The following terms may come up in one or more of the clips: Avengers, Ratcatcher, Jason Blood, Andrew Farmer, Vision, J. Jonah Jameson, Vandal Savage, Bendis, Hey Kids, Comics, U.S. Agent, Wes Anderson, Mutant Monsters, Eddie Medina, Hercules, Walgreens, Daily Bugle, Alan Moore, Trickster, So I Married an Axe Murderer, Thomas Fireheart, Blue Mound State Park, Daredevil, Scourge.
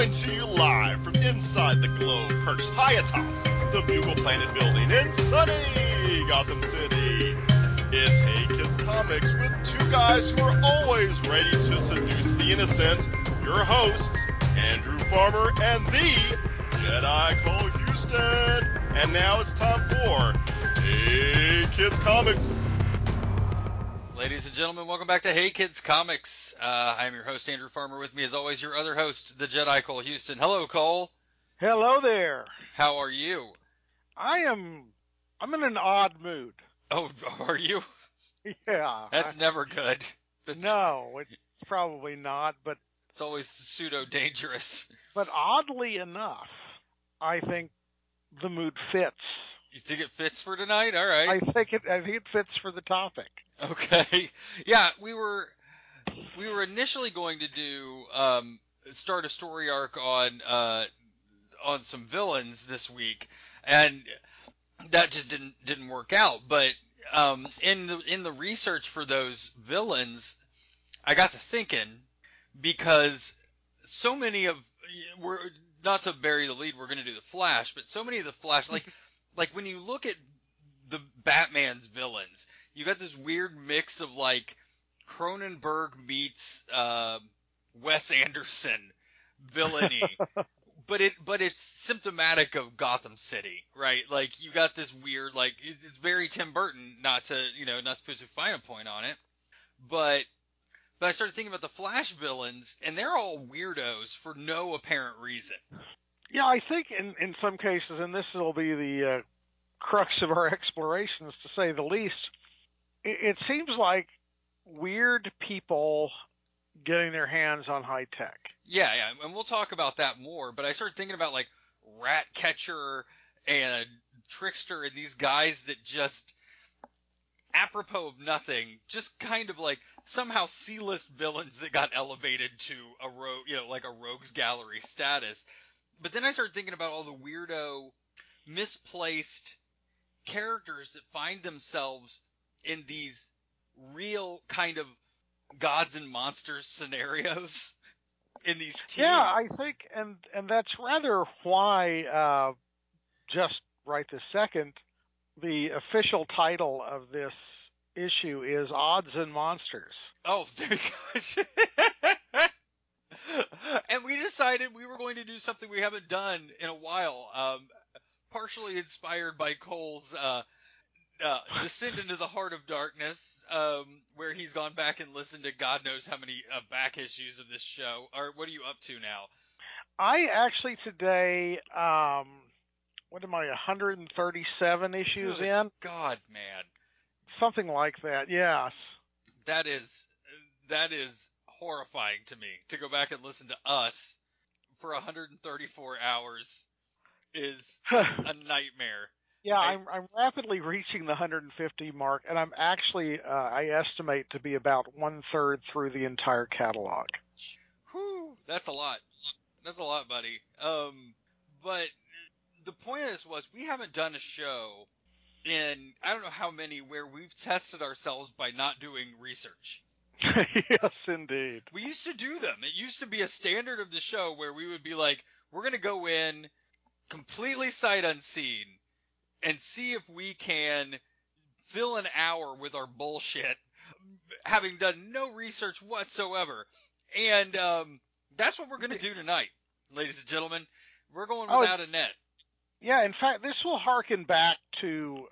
Coming to you live from inside the globe, perched high atop the Bugle Planet building in sunny Gotham City. It's Hey Kids Comics with two guys who are always ready to seduce the innocent, your hosts, Andrew Farmer and the Jedi Cole Houston. And now it's time for Hey Kids Comics. Ladies and gentlemen, welcome back to Hey Kids Comics. I'm your host, Andrew Farmer. With me, as always, your other host, the Jedi Cole Houston. Hello, Cole. Hello there. How are you? I'm in an odd mood. Oh, are you? Yeah. That's never good. No, it's probably not, but... It's always pseudo-dangerous. But oddly enough, I think the mood fits. You think it fits for tonight? All right. I think it fits for the topic. Okay. Yeah, we were initially going to do start a story arc on some villains this week, and that just didn't work out. But in the research for those villains, I got to thinking, because so many of we're not to bury the lead, we're going to do the Flash, but so many of the Flash, like when you look at the Batman's villains, you got this weird mix of like Cronenberg meets Wes Anderson villainy, but it's symptomatic of Gotham City, right? Like you got this weird, like it's very Tim Burton, not to put too fine a point on it, but I started thinking about the Flash villains, and they're all weirdos for no apparent reason. Yeah, I think in some cases, and this will be the crux of our explorations, to say the least. It seems like weird people getting their hands on high tech. Yeah, and we'll talk about that more, but I started thinking about like Ratcatcher and Trickster and these guys that just, apropos of nothing, just kind of like somehow C-list villains that got elevated to a rogues gallery status. But then I started thinking about all the weirdo, misplaced characters that find themselves in these real kind of gods and monsters scenarios in these teams. Yeah, I think, and that's rather why, just right this second, the official title of this issue is Odds and Monsters. Oh, there you go. And we decided we were going to do something we haven't done in a while, partially inspired by Cole's Descent into the Heart of Darkness, where he's gone back and listened to God knows how many back issues of this show. Or what are you up to now? I actually today, what am I, 137 issues Good in? God, man. Something like that, yes. That is horrifying to me, to go back and listen to us for 134 hours. Is a nightmare. Yeah, I'm rapidly reaching the 150 mark, and I'm actually, I estimate to be about 1/3 through the entire catalog. Whew, that's a lot. That's a lot, buddy. But the point of this was, we haven't done a show in, I don't know how many, where we've tested ourselves by not doing research. Yes, indeed. We used to do them. It used to be a standard of the show where we would be like, we're going to go in completely sight unseen and see if we can fill an hour with our bullshit, having done no research whatsoever. And that's what we're going to do tonight, ladies and gentlemen. We're going without a net. Yeah, in fact, this will harken back to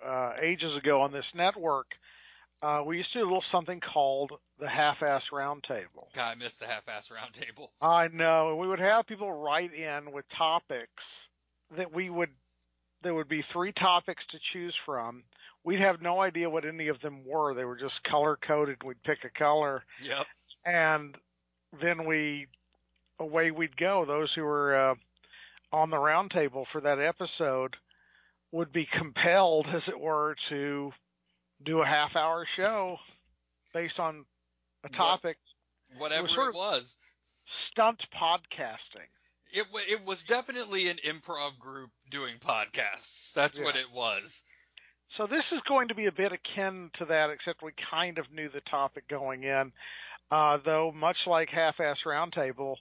ages ago on this network. We used to do a little something called the Half-Ass Roundtable. God, I miss the Half-Ass Roundtable. I know. We would have people write in with topics that there would be 3 topics to choose from. We'd have no idea what any of them were. They were just color-coded. We'd pick a color. Yep. And then away we'd go. Those who were on the round table for that episode would be compelled, as it were, to do a half-hour show based on a topic. Whatever it was. Stunt podcasting. It was definitely an improv group doing podcasts. That's what it was. So this is going to be a bit akin to that, except we kind of knew the topic going in. Though, much like Half-Ass Roundtable,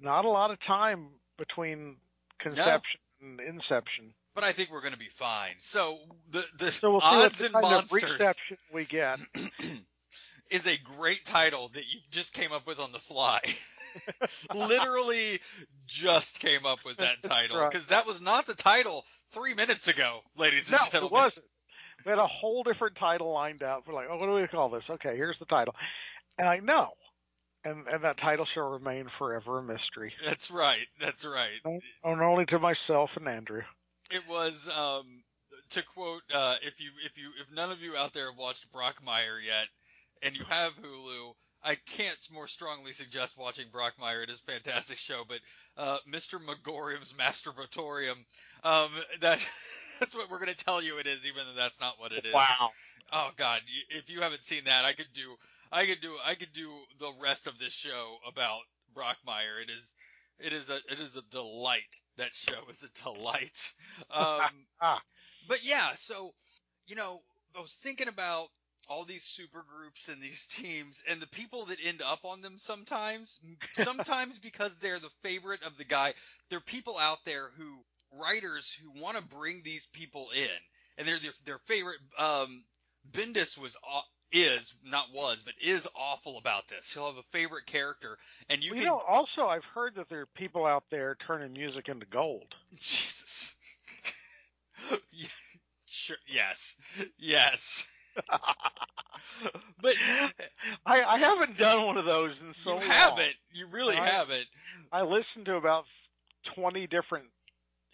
not a lot of time between conception and inception. But I think we're going to be fine. So the we'll Odds and Monsters we get is a great title that you just came up with on the fly. Literally just came up with that title because that was not the title 3 minutes ago, ladies and gentlemen. No, it wasn't. We had a whole different title lined up. We're like, oh, what do we call this? Okay, here's the title. And I know. And that title shall remain forever a mystery. That's right. That's right. And only to myself and Andrew. It was, to quote, if none of you out there have watched Brockmire yet, and you have Hulu, I can't more strongly suggest watching Brockmire. It is a fantastic show, but Mr. Megorium's Masturbatorium, that's what we're going to tell you it is, even though that's not what it is. Wow. Oh God! If you haven't seen that, I could do the rest of this show about Brockmire. It is a delight. That show is a delight. But yeah, so, you know, I was thinking about all these super groups and these teams and the people that end up on them sometimes because they're the favorite of the guy. There are people out there writers who want to bring these people in and they're their favorite. Bendis is awful about this. He'll have a favorite character, and also I've heard that there are people out there turning music into gold. Jesus. Yeah, sure. Yes. But I haven't done one of those in so long. You haven't. You really haven't. I listened to about 20 different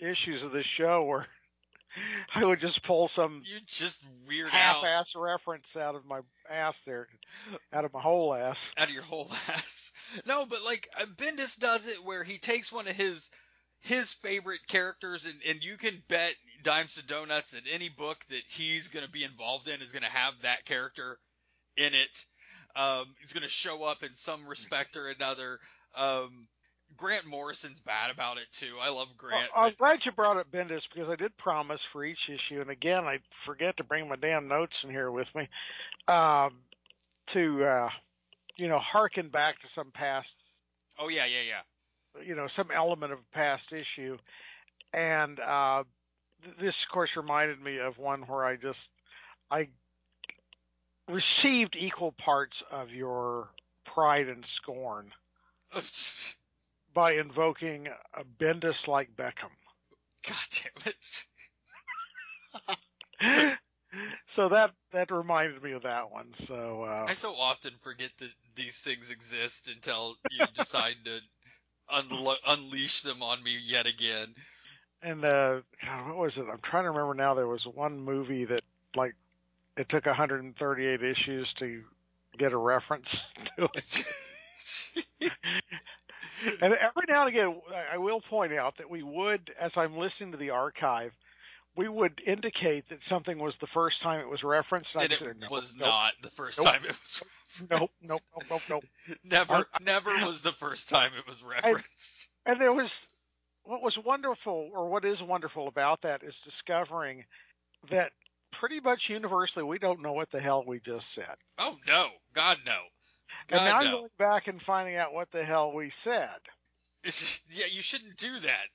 issues of this show where I would just pull some half-ass reference out of my ass there, out of my whole ass. Out of your whole ass. No, but like Bendis does it where he takes one of his favorite characters, and you can bet dimes to donuts that any book that he's going to be involved in is going to have that character in it. He's going to show up in some respect or another. Grant Morrison's bad about it too. I love Grant. Well, I'm glad you brought up Bendis because I did promise for each issue, and again I forget to bring my damn notes in here with me to harken back to some past. Oh yeah. You know, some element of a past issue, and this of course reminded me of one where I received equal parts of your pride and scorn. By invoking a Bendis like Beckham. God damn it. So that reminded me of that one. So I so often forget that these things exist until you decide to unleash them on me yet again. And what was it? I'm trying to remember now. There was one movie that it took 138 issues to get a reference to it. And every now and again, I will point out that we would, as I'm listening to the archive, we would indicate that something was the first time it was referenced. And it was not the first time it was referenced. Nope. Never was the first time it was referenced. And there was, what is wonderful about that is discovering that pretty much universally we don't know what the hell we just said. Oh, no. God, no. I'm going back and finding out what the hell we said. Yeah, you shouldn't do that.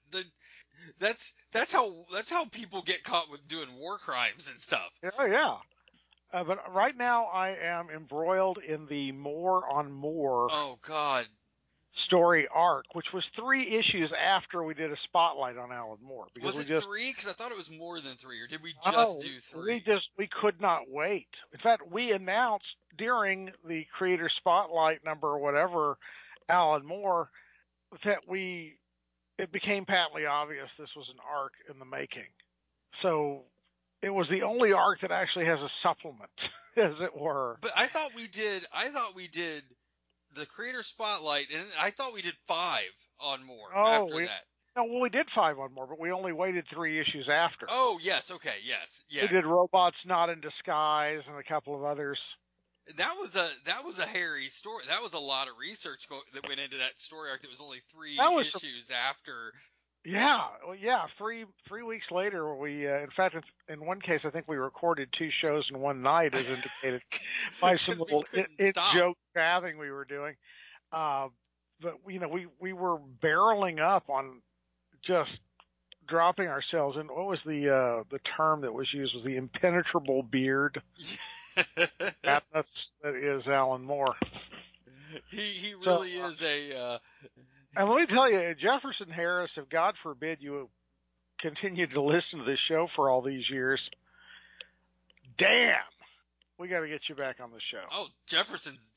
That's how people get caught with doing war crimes and stuff. Oh yeah, but right now I am embroiled in the Moore on Moore. Oh God. Story arc, which was 3 issues after we did a spotlight on Alan Moore. Because was it 3? Because I thought it was more than 3, or did we just do 3? We could not wait. In fact, we announced during the creator spotlight number whatever, Alan Moore, that it became patently obvious this was an arc in the making. So it was the only arc that actually has a supplement, as it were. But I thought we did the creator spotlight, and I thought we did 5 on Moore after that. No, well, we did 5 on Moore, but we only waited 3 issues after. Oh, yes, okay, yes, yeah. We did Robots Not in Disguise and a couple of others. That was a hairy story. That was a lot of research that went into that story arc. That was only 3 issues after. Yeah, well, yeah. Three weeks later, we in fact, in one case, I think we recorded 2 shows in one night, as indicated by some little joke dabbing we were doing. But we were barreling up on just dropping ourselves in. What was the term that was used? Was the impenetrable beard? That is Alan Moore. He really is a. And let me tell you, Jefferson Harris, if God forbid you continued to listen to this show for all these years, damn, we got to get you back on the show. Oh, Jefferson's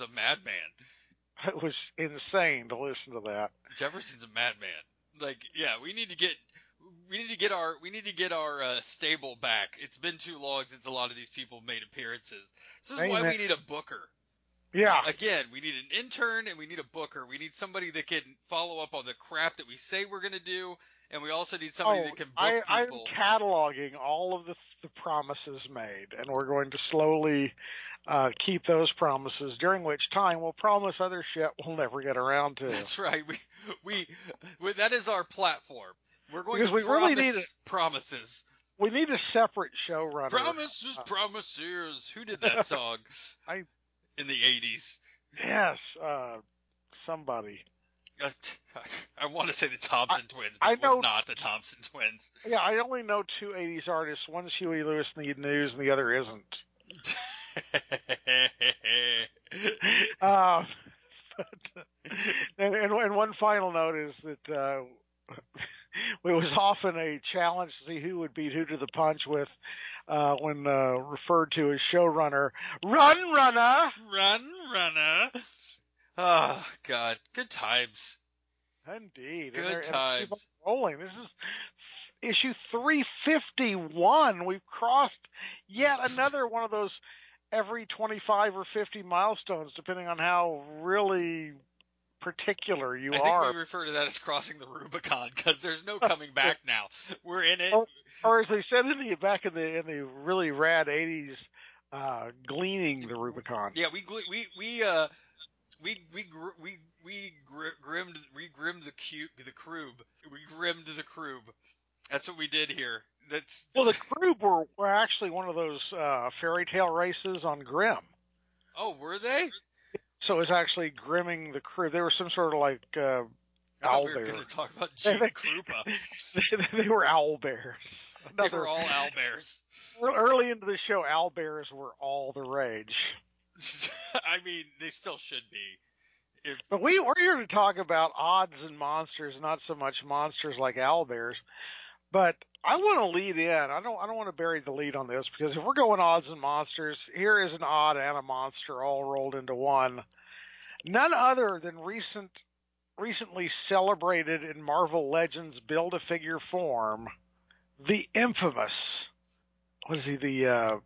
a madman. It was insane to listen to that. Jefferson's a madman. Like, yeah, we need to get our stable back. It's been too long since a lot of these people made appearances. This is why we need a booker. Yeah. Again, we need an intern and we need a booker. We need somebody that can follow up on the crap that we say we're going to do, and we also need somebody that can book people. I'm cataloging all of the promises made, and we're going to slowly keep those promises, during which time we'll promise other shit we'll never get around to. That's right. We that is our platform. We're going because to we promise really need promises. We need a separate showrunner. Promises, promisers. Who did that song? In the 80s. Yes, somebody. I want to say the Thompson Twins, but it was not the Thompson Twins. Yeah, I only know two 80s artists. One's Huey Lewis in the News, and the other isn't. And one final note is that it was often a challenge to see who would beat who to the punch with, when referred to as showrunner, Runner. Oh God, good times. Indeed, good times. And rolling. This is issue 351. We've crossed yet another one of those every 25 or 50 milestones, depending on how really particular you are. I think we refer to that as crossing the Rubicon, because there's no coming back now. We're in it. Or as they said back in the really rad 80s, gleaning the Rubicon. Yeah, we grimmed the croob. That's what we did here. The Kroob were actually one of those fairy tale races on Grimm. Oh, were they? So it was actually grimming the Kroob. They were some sort of like owl bear. We were going to talk about Jim Krupa. They were owl bears. They were all owl bears. Early into the show, owl bears were all the rage. I mean, they still should be. But we're here to talk about odds and monsters, not so much monsters like owlbears. But I want to lead in. I don't want to bury the lead on this, because if we're going odds and monsters, here is an odd and a monster all rolled into one. None other than recently celebrated in Marvel Legends build-a-figure form, the infamous. What is he? The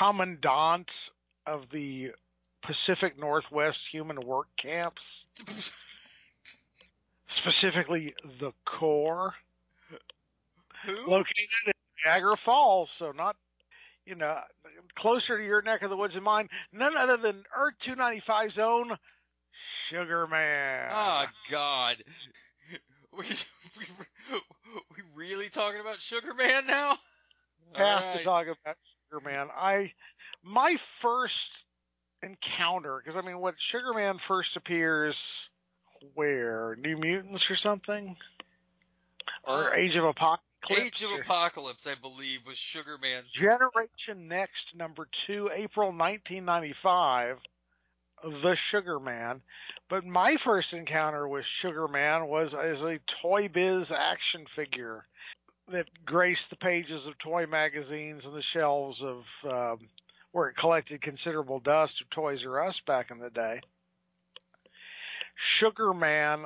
commandant of the Pacific Northwest human work camps, specifically the Corps. Who? Located in Niagara Falls, so not, closer to your neck of the woods than mine. None other than Earth 295's own Sugar Man. Oh, God. We really talking about Sugar Man now? We have to talk about Sugar Man. My first encounter, because, I mean, what Sugar Man first appears where? New Mutants or something? Or Age of Apocalypse? Age of Apocalypse, I believe, was Sugar Man's. Generation Next, number 2, April 1995, The Sugar Man. But my first encounter with Sugar Man was as a Toy Biz action figure that graced the pages of toy magazines and the shelves of where it collected considerable dust of Toys R Us back in the day. Sugar Man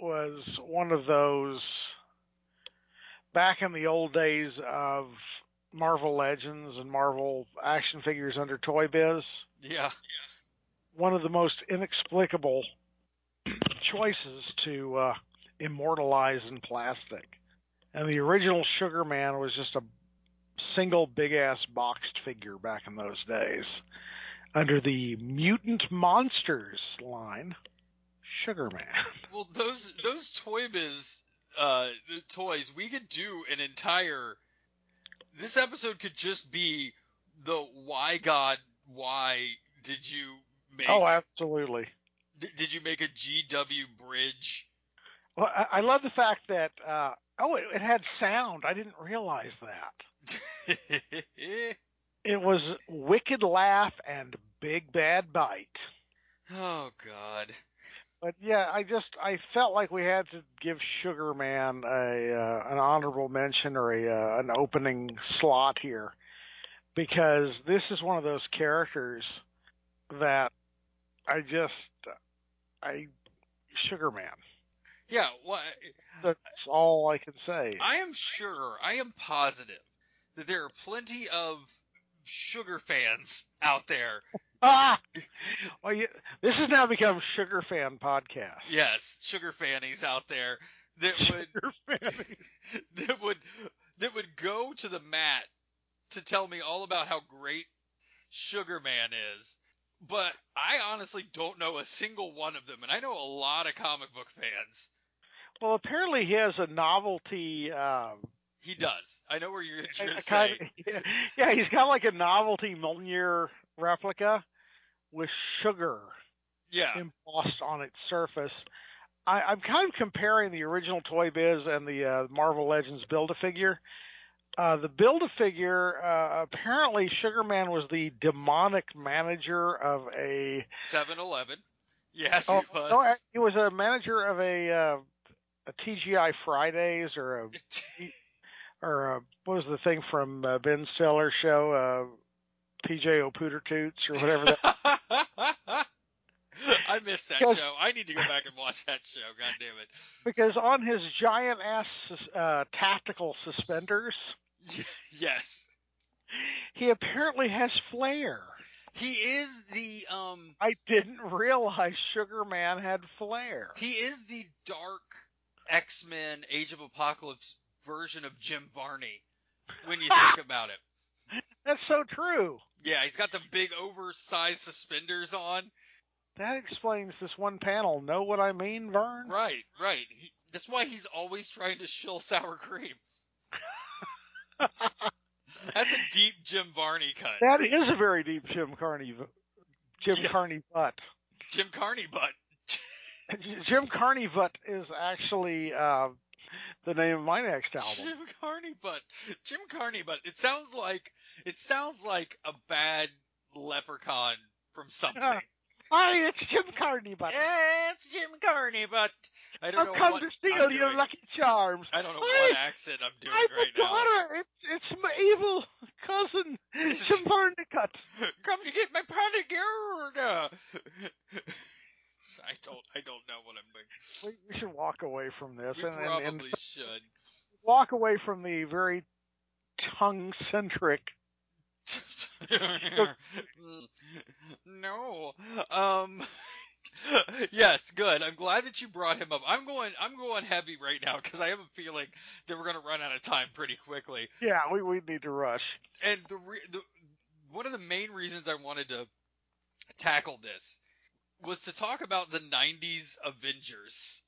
was one of those. Back in the old days of Marvel Legends and Marvel action figures under Toy Biz. Yeah. One of the most inexplicable choices to immortalize in plastic. And the original Sugar Man was just a single big-ass boxed figure back in those days. Under the Mutant Monsters line, Sugar Man. Well, those Toy Biz... toys, we could do an entire... This episode could just be the why, God, why did you make... Oh, absolutely. Did you make a GW Bridge? Well, I love the fact that, it had sound. I didn't realize that. It was wicked laugh and big bad bite. Oh, God. But, yeah, I felt like we had to give Sugar Man an honorable mention or an opening slot here, because this is one of those characters that Sugar Man. Yeah, well, that's all I can say. I am positive that there are plenty of Sugar fans out there. Well, this has now become Sugar Fan Podcast. Yes, Sugar Fannies out there that would go to the mat to tell me all about how great Sugar Man is. But I honestly don't know a single one of them, and I know a lot of comic book fans. Well, apparently he has a novelty. He does. I know where you're trying to say. Yeah, he's got like a novelty Mjolnir replica with sugar embossed on its surface. I'm kind of comparing the original Toy Biz and the Marvel Legends Build-A-Figure. The Build-A-Figure, apparently Sugar Man was the demonic manager of a... 7-Eleven. Yes, he was. No, he was a manager of a TGI Fridays or a... or what was the thing from Ben Stiller's show... TJ O'Pooter Toots or whatever that I missed that show. I need to go back and watch that show. God damn it. Because on his giant ass tactical suspenders. Yes. He apparently has flair. He is the, I didn't realize Sugar Man had flair. He is the dark X-Men Age of Apocalypse version of Jim Varney when you think about it. That's so true. Yeah, he's got the big oversized suspenders on. That explains this one panel. Know what I mean, Vern? Right. That's why he's always trying to shill sour cream. That's a deep Jim Varney cut. That is a very deep Jim Carney butt. Jim Carney butt. Jim Carney butt is actually... the name of my next album. Jim Carney Butt. It sounds like a bad leprechaun from something. Hi, it's Jim Carney Butt. Yeah, it's Jim Carney Butt. I don't know what I'm doing. I've come to steal your lucky charms. I don't know what accent I'm doing right now. It's my evil cousin, Jim Barnicut. Come to get my panagurda. I don't know what I'm doing. We should walk away from this. We probably should. Walk away from the very tongue-centric. No. Yes, good. I'm glad that you brought him up. I'm going heavy right now because I have a feeling that we're going to run out of time pretty quickly. Yeah, we need to rush. And the one of the main reasons I wanted to tackle this was to talk about the 90s Avengers.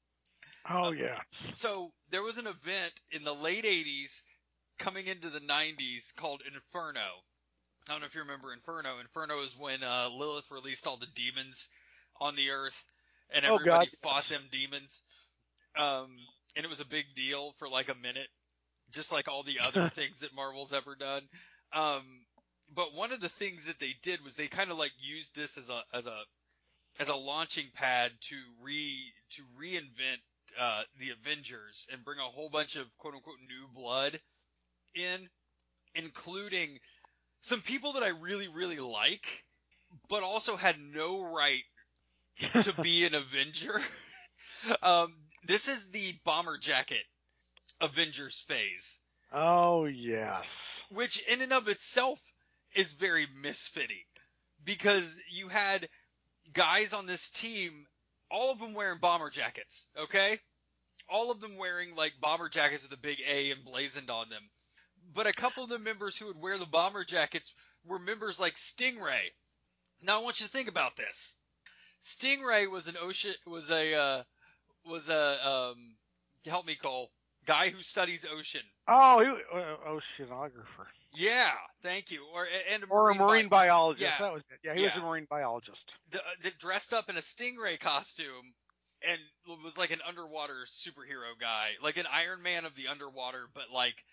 Oh, yeah. So there was an event in the late 80s coming into the 90s called Inferno. I don't know if you remember Inferno. Inferno is when Lilith released all the demons on the earth, and everybody fought them demons. And it was a big deal for like a minute, just like all the other things that Marvel's ever done. But one of the things that they did was they kind of like used this as a launching pad to reinvent the Avengers and bring a whole bunch of quote unquote new blood in, including some people that I really, really like, but also had no right to be an Avenger. This is the bomber jacket Avengers phase. Oh yes. Which in and of itself is very misfitting because you had guys on this team, all of them wearing bomber jackets, okay? All of them wearing, like, bomber jackets with a big A emblazoned on them. But a couple of the members who would wear the bomber jackets were members like Stingray. Now I want you to think about this. Stingray was help me, Cole, guy who studies ocean. Oh, oceanographer. Yeah, thank you. Or a marine biologist. Yeah, he was a marine biologist. That dressed up in a stingray costume and was like an underwater superhero guy, like an Iron Man of the underwater, but like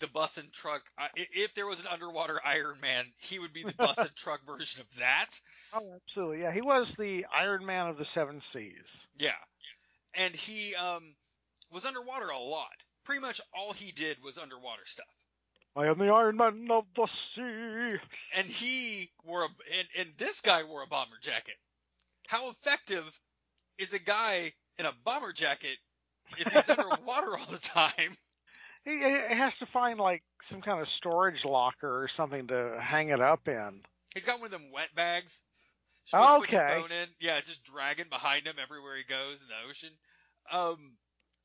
the bus and truck. If there was an underwater Iron Man, he would be the bus and truck version of that. Oh, absolutely. Yeah. He was the Iron Man of the Seven Seas. Yeah. And he was underwater a lot. Pretty much all he did was underwater stuff. I am the Iron Man of the sea. And he wore and this guy wore a bomber jacket. How effective is a guy in a bomber jacket if he's underwater all the time? He has to find like some kind of storage locker or something to hang it up in. He's got one of them wet bags. Put your phone in. Yeah, it's just dragging behind him everywhere he goes in the ocean.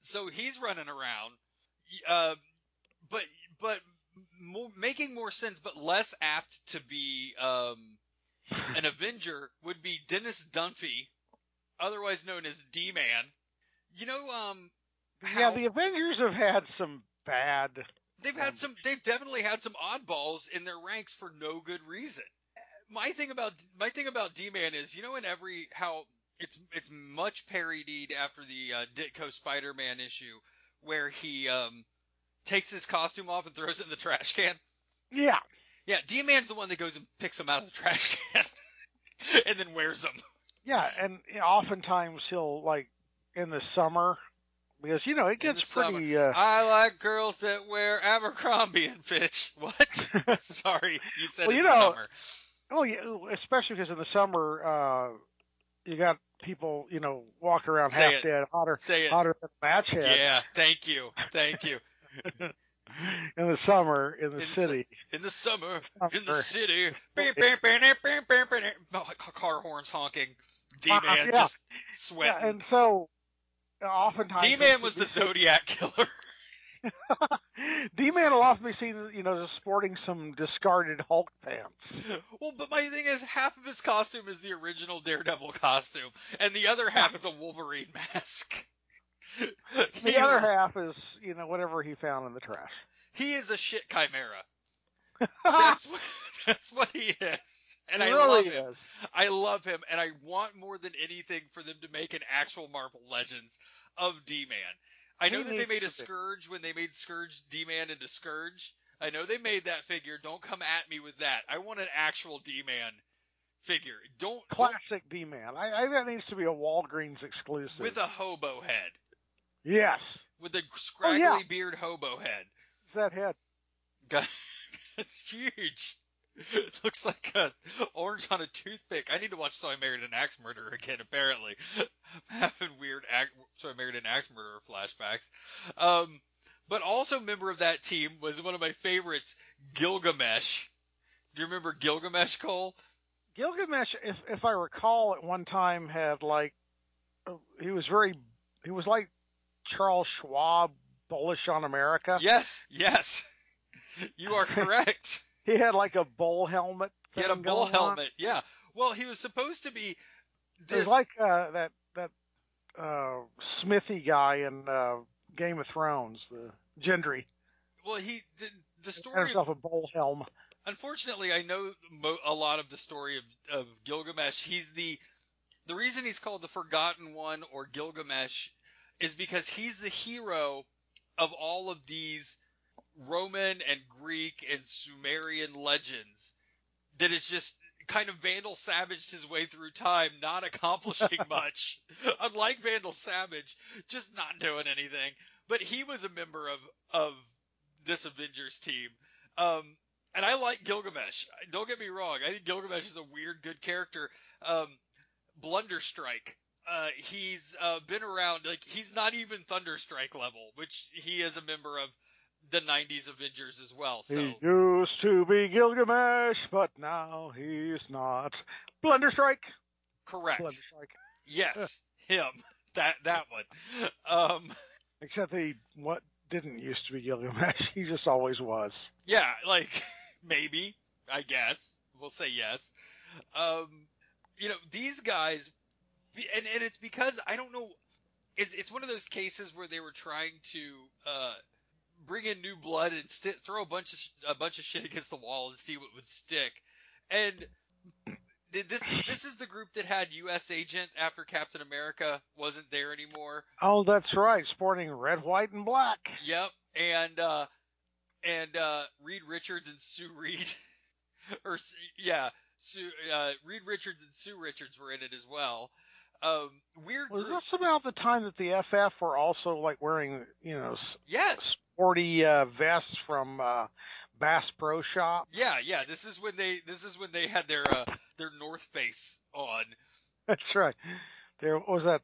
So he's running around, but more, making more sense, but less apt to be an Avenger would be Dennis Dunphy, otherwise known as D-Man. You know, the Avengers have had some bad. They've definitely had some oddballs in their ranks for no good reason. My thing about D-Man is, you know, in every how it's much parodied after the Ditko Spider-Man issue where he takes his costume off and throws it in the trash can. Yeah. Yeah, D-Man's the one that goes and picks them out of the trash can and then wears them. Yeah, and oftentimes he'll, like, in the summer, because, you know, it gets pretty... I like girls that wear Abercrombie and Fitch. What? Sorry, you said well, in you know, summer. Oh, yeah, especially because in the summer, you got people, you know, walk around say half it. Dead, hotter than a match head. Yeah, thank you. In the summer, in the city. In the city. Car horns honking. D-Man just sweating. Yeah, and so, oftentimes... D-Man was the Zodiac killer. D-Man will often be seen, you know, sporting some discarded Hulk pants. Well, but my thing is, half of his costume is the original Daredevil costume, and the other half is a Wolverine mask. The other half is, you know, whatever he found in the trash. He is a shit chimera. That's what he is. And he I love him, and I want more than anything for them to make an actual Marvel Legends of D-Man. I know that they made a Scourge when they made Scourge D-Man into Scourge. I know they made that figure. Don't come at me with that. I want an actual D-Man figure. Classic D-Man. I that needs to be a Walgreens exclusive. With a hobo head. Yes. With a scraggly beard hobo head. What's that head? God, it's huge. It looks like an orange on a toothpick. I need to watch So I Married an Axe Murderer again, apparently. I'm having weird So I Married an Axe Murderer flashbacks. But also member of that team was one of my favorites, Gilgamesh. Do you remember Gilgamesh, Cole? Gilgamesh, if I recall, at one time had like... He was like Charles Schwab, bullish on America. Yes. You are correct. He had like a bull helmet. He had a bull helmet, yeah. Well, he was supposed to be this... It was like that Smithy guy in Game of Thrones, the Gendry. Well, the story... He had himself a bull helm. Unfortunately, I know a lot of the story of Gilgamesh. He's the reason he's called the Forgotten One or Gilgamesh is because he's the hero of all of these Roman and Greek and Sumerian legends that has just kind of Vandal Savaged his way through time, not accomplishing much. Unlike Vandal Savage, just not doing anything. But he was a member of this Avengers team. And I like Gilgamesh. Don't get me wrong. I think Gilgamesh is a weird, good character. Blunderstrike. He's been around. Like, he's not even Thunderstrike level, which he is a member of the 90s Avengers as well. So. He used to be Gilgamesh, but now he's not. Blunderstrike. Correct. Blunderstrike. Yes, him. That one. Except what didn't used to be Gilgamesh. He just always was. Yeah, like, maybe, I guess. We'll say yes. You know, these guys, and it's because, I don't know, it's one of those cases where they were trying to bring in new blood and throw a bunch of shit against the wall and see what would stick. And This is the group that had U.S. Agent after Captain America wasn't there anymore. Oh, that's right. Sporting red, white, and black. Yep. And Reed Richards and Sue Reed. Reed Richards and Sue Richards were in it as well. Weird group. Was this about the time that the FF were also like wearing, yes, sporty vests from Bass Pro Shop? Yeah. This is when they had their North Face on. That's right. There was that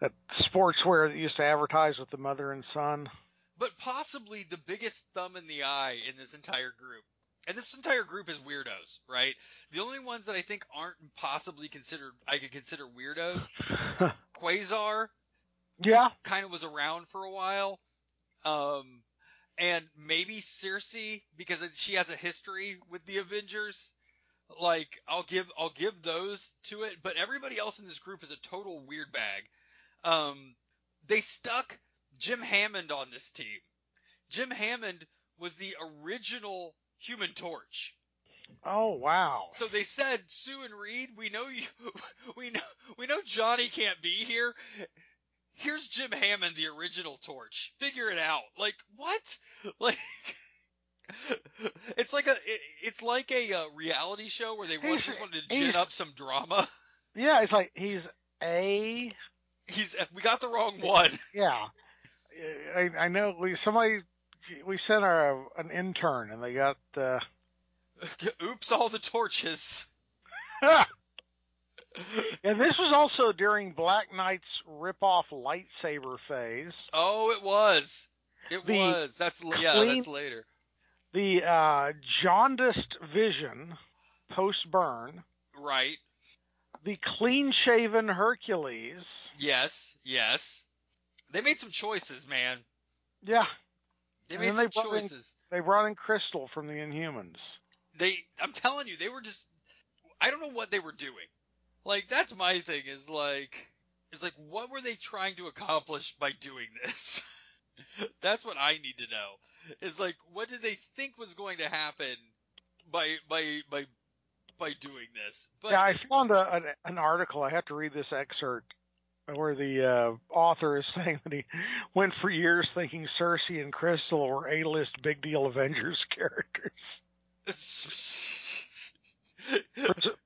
that sportswear that used to advertise with the mother and son. But possibly the biggest thumb in the eye in this entire group. And this entire group is weirdos, right? The only ones that I think aren't possibly I could consider weirdos. Quasar, kind of was around for a while, and maybe Cersei, because she has a history with the Avengers. Like, I'll give those to it, but everybody else in this group is a total weird bag. They stuck Jim Hammond on this team. Jim Hammond was the original Human Torch. Oh wow! So they said, Sue and Reed, we know Johnny can't be here. Here's Jim Hammond, the original Torch. Figure it out. Like what? Like it's like a reality show where they just wanted to gin up some drama. Yeah, it's like we got the wrong one. Yeah, I know somebody. We sent an intern, and they got... Oops, all the torches. And this was also during Black Knight's rip-off lightsaber phase. Oh, it was. It was. That's later. The jaundiced Vision, post-burn. Right. The clean-shaven Hercules. Yes. They made some choices, man. Yeah. They brought in Crystal from the Inhumans. I'm telling you, they were just—I don't know what they were doing. Like that's my thing. Is like what were they trying to accomplish by doing this? That's what I need to know. Is like what did they think was going to happen by doing this? But yeah, I found an article. I have to read this excerpt. Where the author is saying that he went for years thinking Cersei and Crystal were A-list big deal Avengers characters.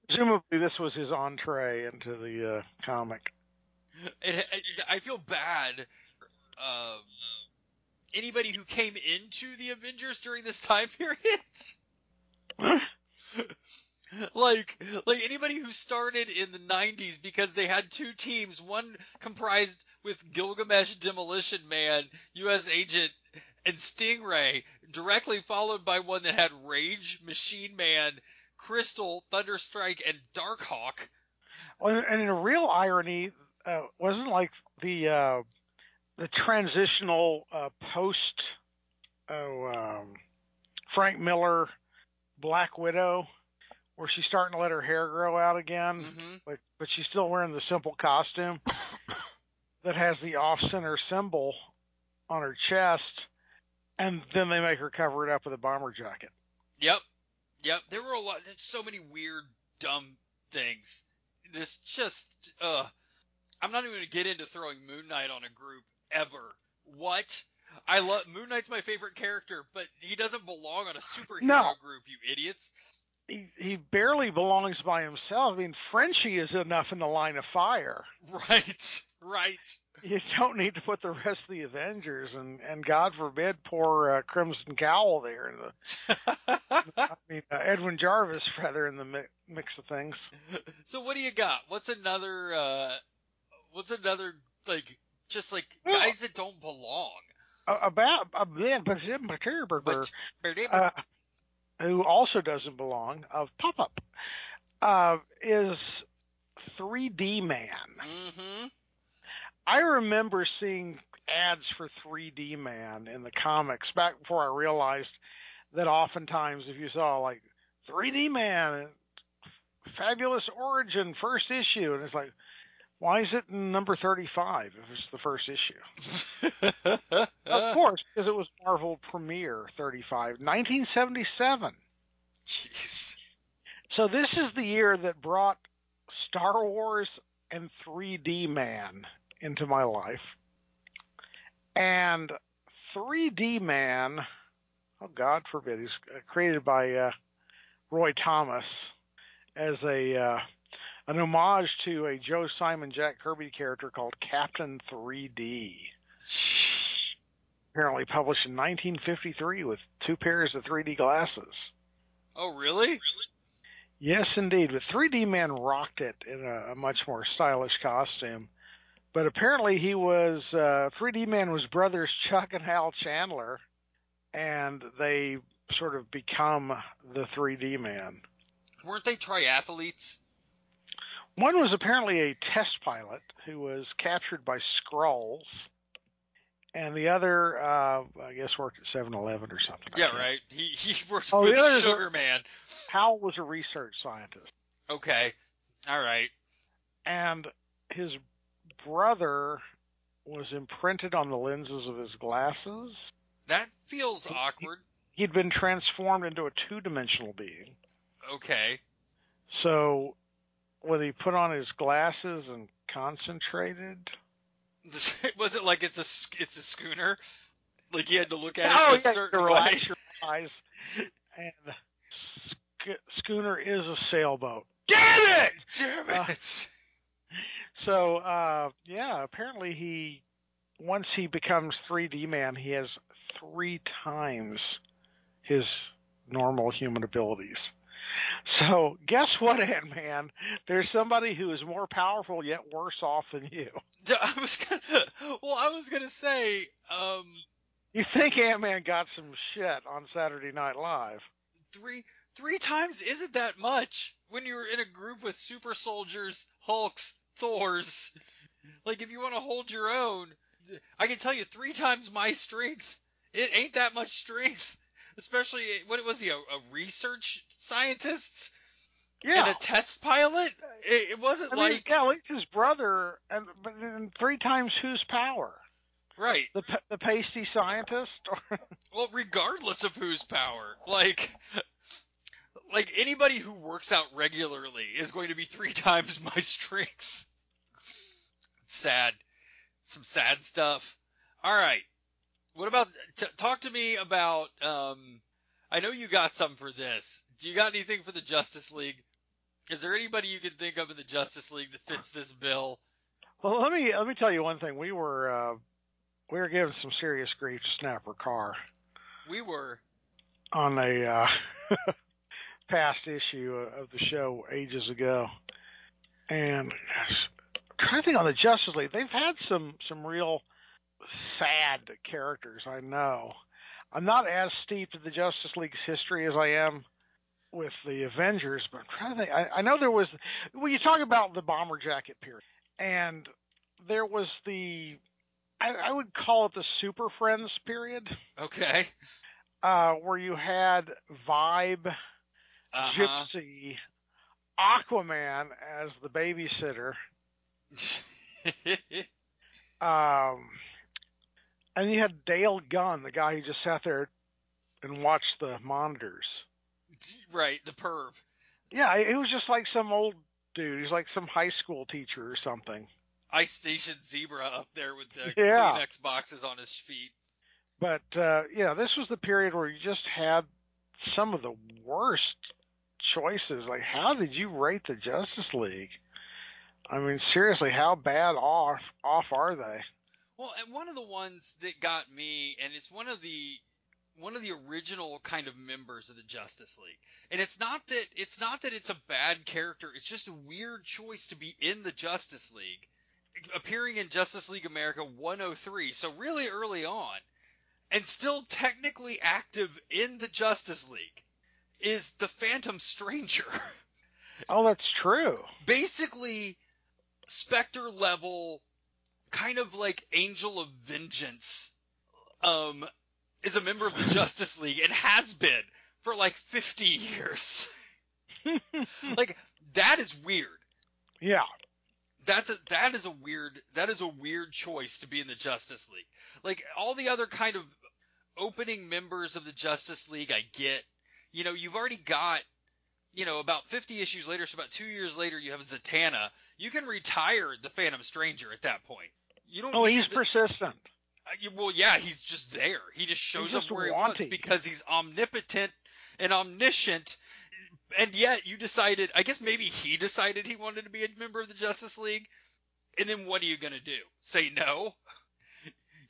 Presumably, this was his entree into the comic. I feel bad. Anybody who came into the Avengers during this time period. Like anybody who started in the 90s because they had two teams, one comprised with Gilgamesh, Demolition Man, U.S. Agent, and Stingray, directly followed by one that had Rage, Machine Man, Crystal, Thunderstrike, and Darkhawk. And in a real irony, wasn't like the transitional Frank Miller Black Widow. Where she's starting to let her hair grow out again, but she's still wearing the simple costume that has the off-center symbol on her chest, and then they make her cover it up with a bomber jacket. Yep. There were there's so many weird, dumb things. There's just, I'm not even going to get into throwing Moon Knight on a group, ever. What? I love, Moon Knight's my favorite character, but he doesn't belong on a superhero group, you idiots. He barely belongs by himself. I mean, Frenchie is enough in the line of fire. Right. You don't need to put the rest of the Avengers and God forbid, poor Crimson Cowl there. Edwin Jarvis rather in the mix of things. So what do you got? What's another like? Just like guys that don't belong. Who also doesn't belong, of Pop-Up, is 3D Man. Mm-hmm. I remember seeing ads for 3D Man in the comics back before I realized that oftentimes if you saw, like, 3D Man, Fabulous Origin, first issue, and it's like, why is it number 35 if it's the first issue? Of course, because it was Marvel Premiere 35, 1977. Jeez. So this is the year that brought Star Wars and 3D Man into my life. And 3D Man, oh God forbid, he's created by Roy Thomas as an homage to a Joe Simon, Jack Kirby character called Captain 3D. Apparently published in 1953 with 2 pairs of 3D glasses. Oh, really? Yes, indeed. But 3D Man rocked it in a much more stylish costume. But apparently he was 3D Man was brothers Chuck and Hal Chandler, and they sort of become the 3D Man. Weren't they triathletes? One was apparently a test pilot who was captured by Skrulls, and the other, I guess, worked at 7-Eleven or something. Yeah, right. He worked with Sugar Man. Hal was a research scientist. Okay. All right. And his brother was imprinted on the lenses of his glasses. That feels awkward. He'd been transformed into a 2-dimensional being. Okay. So when he put on his glasses and concentrated, was it like it's a schooner? Like you had to look at it a certain way. Relax your eyes. And schooner is a sailboat. Damn it! Damn it! So, yeah, apparently once he becomes 3D Man, he has 3 times his normal human abilities. So, guess what, Ant-Man? There's somebody who is more powerful yet worse off than you. I was going to say... You think Ant-Man got some shit on Saturday Night Live. 3 times isn't that much when you're in a group with super soldiers, Hulks, Thors. Like, if you want to hold your own, I can tell you 3 times my strength. It ain't that much strength. Especially, what was he, a research scientist? Yeah. And a test pilot? It wasn't like... Yeah, like his brother, but then 3 times whose power? Right. The pasty scientist? Well, regardless of whose power. Like, anybody who works out regularly is going to be 3 times my strength. It's sad. Some sad stuff. All right. What about, talk to me about, I know you got some for this. Do you got anything for the Justice League? Is there anybody you can think of in the Justice League that fits this bill? Well, let me tell you one thing. We were given some serious grief to Snapper Carr. We were. On a, past issue of the show ages ago. And I'm trying to think on the Justice League, they've had some real sad characters, I know. I'm not as steeped in the Justice League's history as I am with the Avengers, but I'm trying to think. I know there was... Well, you talk about the bomber jacket period, and there was the... I would call it the Super Friends period. Okay. Where you had Vibe, Gypsy, Aquaman as the babysitter. And you had Dale Gunn, the guy who just sat there and watched the monitors. Right, the perv. Yeah, he was just like some old dude. He's like some high school teacher or something. I stationed Zebra up there with the Kleenex boxes on his feet. But, this was the period where you just had some of the worst choices. Like, how did you rate the Justice League? I mean, seriously, how bad off are they? Well, and one of the ones that got me, and it's one of the original kind of members of the Justice League. And it's not that it's a bad character, it's just a weird choice to be in the Justice League, appearing in Justice League America 103, so really early on, and still technically active in the Justice League, is the Phantom Stranger. Oh, that's true. Basically, Spectre level kind of like Angel of Vengeance is a member of the Justice League and has been for like 50 years. Like, that is weird. Yeah. That is a weird choice to be in the Justice League. Like, all the other kind of opening members of the Justice League I get. You know, you've already got you know, about 50 issues later, so about 2 years later, you have Zatanna. You can retire the Phantom Stranger at that point. You don't. Oh, he's persistent. Well, yeah, he's just there. He just shows up where he wants because he's omnipotent and omniscient. And yet you decided, I guess maybe he decided he wanted to be a member of the Justice League. And then what are you going to do? Say no?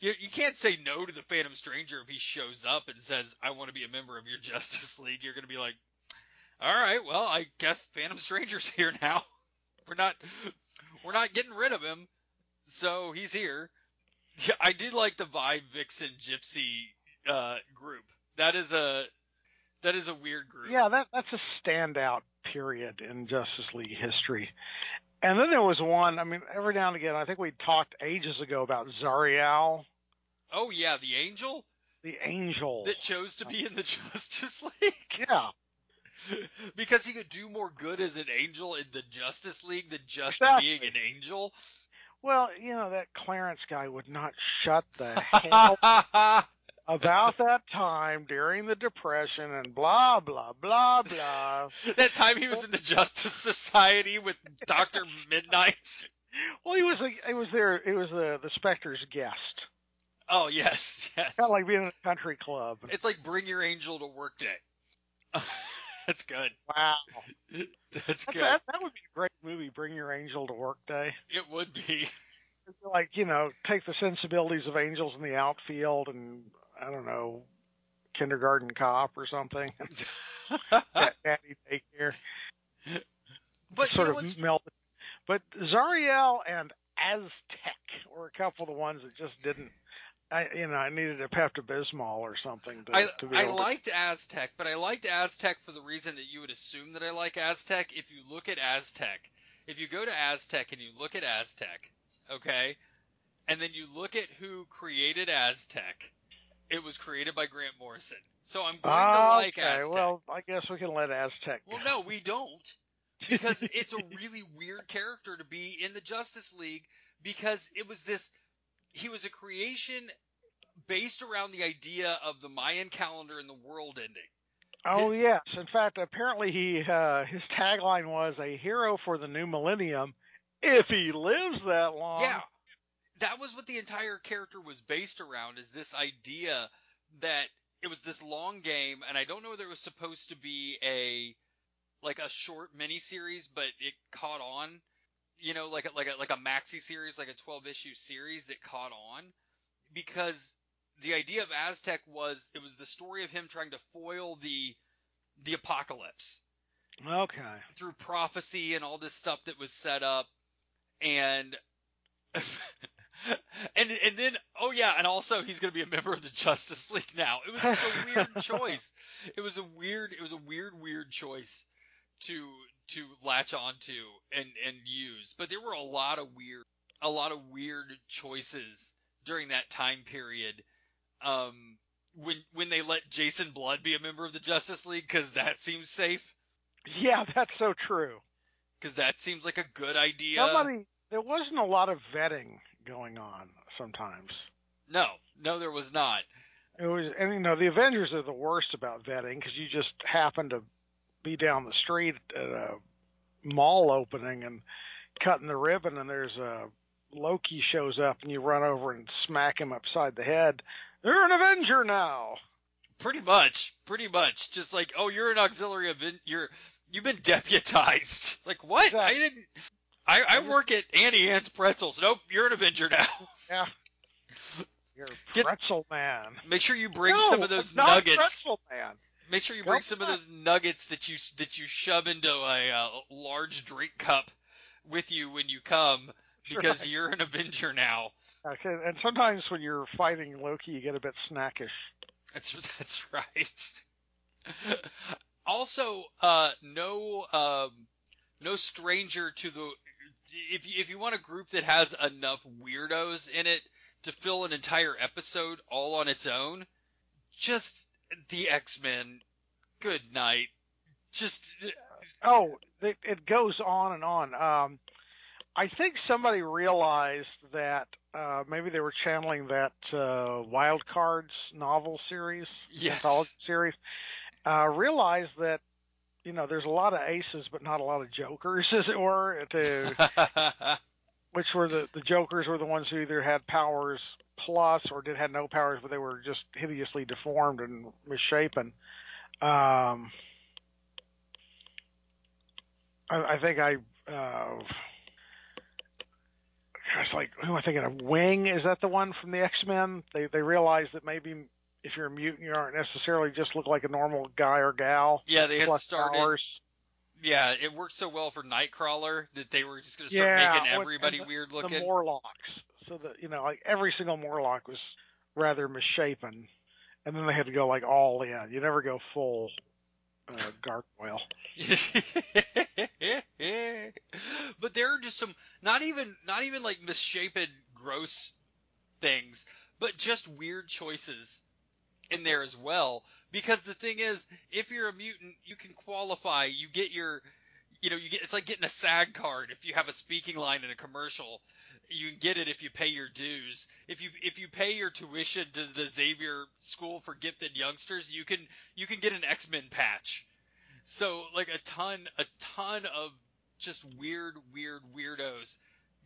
You can't say no to the Phantom Stranger if he shows up and says, I want to be a member of your Justice League. You're going to be like, all right, well, I guess Phantom Stranger's here now. We're not getting rid of him. So he's here. Yeah, I did like the Vibe, Vixen, Gypsy group. That is a weird group. Yeah, that's a standout period in Justice League history. And then there was one, I mean, every now and again, I think we talked ages ago about Zariel. Oh, yeah, the Angel? The Angel. That chose to be in the Justice League? Yeah. Because he could do more good as an angel in the Justice League than just being an angel. Well, you know, that Clarence guy would not shut the hell up about that time during the Depression and blah, blah, blah, blah. That time he was in the Justice Society with Dr. Midnight. Well, he was the Spectre's guest. Oh, yes. Kind of like being in a country club. It's like Bring Your Angel to Work Day. That's good. Wow. That's good. That would be a great movie, Bring Your Angel to Work Day. It would be. Like, you know, take the sensibilities of Angels in the Outfield and, I don't know, Kindergarten Cop or something. Daddy Daycare. But sort of melted. But Zariel and Aztec were a couple of the ones that just didn't. I needed a Pepto-Bismol or something. I liked Aztec, but I liked Aztec for the reason that you would assume that I like Aztec. If you look at Aztec, if you go to Aztec and you look at Aztec, okay, and then you look at who created Aztec, it was created by Grant Morrison. So I'm going to like Aztec. Well, I guess we can let Aztec go. Well, no, we don't, because it's a really weird character to be in the Justice League, because it was this... He was a creation based around the idea of the Mayan calendar and the world ending. Oh, yes. In fact, apparently his tagline was a hero for the new millennium if he lives that long. Yeah. That was what the entire character was based around, is this idea that it was this long game. And I don't know whether it was supposed to be a short miniseries, but it caught on. You know, like a maxi series, like a 12-issue series that caught on, because the idea of Aztec was the story of him trying to foil the apocalypse. Okay. Through prophecy and all this stuff that was set up, and and then and also he's going to be a member of the Justice League now. It was just a weird choice. It was a weird choice to latch onto and use. But there were a lot of weird choices during that time period. When they let Jason Blood be a member of the Justice League, because that seems safe. Yeah, that's so true. Because that seems like a good idea. There wasn't a lot of vetting going on sometimes. No, there was not. It was, and you know, the Avengers are the worst about vetting, because you just happen to be down the street at a mall opening and cutting the ribbon, and there's a Loki shows up, and you run over and smack him upside the head. You're an Avenger now. Pretty much. Just like, oh, you're an auxiliary Avenger. You've been deputized. Like, what? Exactly. I work at Auntie Anne's Pretzels. Nope, you're an Avenger now. Yeah. You're Pretzel Man. Make sure you bring some of those nuggets. Pretzel Man. Make sure you bring some of those nuggets that you shove into a large drink cup with you when you come, because you're an Avenger now. Okay, and sometimes when you're fighting Loki, you get a bit snackish. That's right. Also, no stranger to the if you want a group that has enough weirdos in it to fill an entire episode all on its own, just the X-Men, good night. Just it goes on and on. I think somebody realized that maybe they were channeling that Wild Cards novel series, yes, anthology series. Realized that you know, there's a lot of aces, but not a lot of jokers, as it were, to, which were the jokers were the ones who either had powers plus or had no powers, but they were just hideously deformed and misshapen. I think gosh, like, who am I thinking of? Wing, is that the one from the X-Men? They realized that maybe if you're a mutant, you aren't necessarily just look like a normal guy or gal. Yeah, they had started. Powers. Yeah, it worked so well for Nightcrawler that they were just going to start making everybody weird looking. The Morlocks. So that, you know, like every single Morlock was rather misshapen, and then they had to go like all in. You never go full gargoyle. But there are just some not even like misshapen, gross things, but just weird choices in there as well. Because the thing is, if you're a mutant, you can qualify. You get your, you know, it's like getting a SAG card. If you have a speaking line in a commercial, you can get it if you pay your dues. If you pay your tuition to the Xavier School for Gifted Youngsters, you can get an X-Men patch. So like a ton of just weird weirdos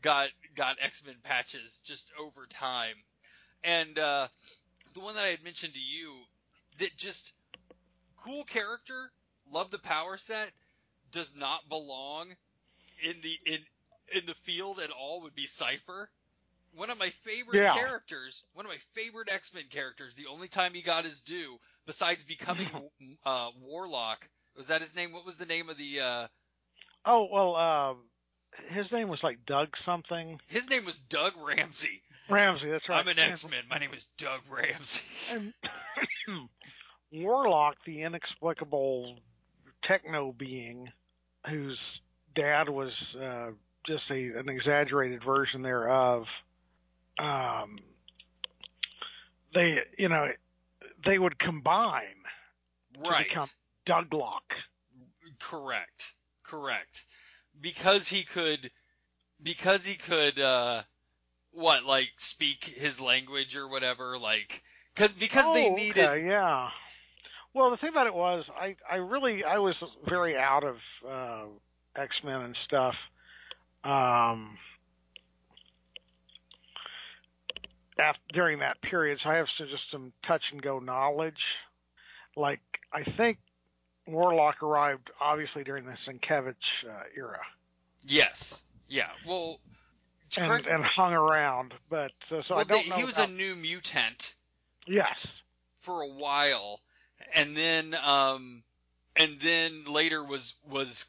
got X-Men patches just over time. And the one that I had mentioned to you, that just cool character, love the power set, does not belong in the field at all, would be Cypher. One of my favorite characters, one of my favorite X-Men characters. The only time he got his due, besides becoming Warlock, was that his name? What was the name of the? His name was like Doug something. His name was Doug Ramsey. Ramsey, that's right. I'm an X-Men. My name is Doug Ramsey. And Warlock, the inexplicable techno being, whose dad was just an exaggerated version thereof. They would combine to become Douglock. Correct. Because he could. What, like, speak his language or whatever, like, because they needed. Okay, yeah. Well, the thing about it was, I was very out of, X-Men and stuff. During that period, so I have some touch and go knowledge. Like, I think Warlock arrived obviously during the Sienkiewicz era. Yes. Yeah. Well. And hung around, but I don't know. He was a new mutant, yes, for a while, and then later was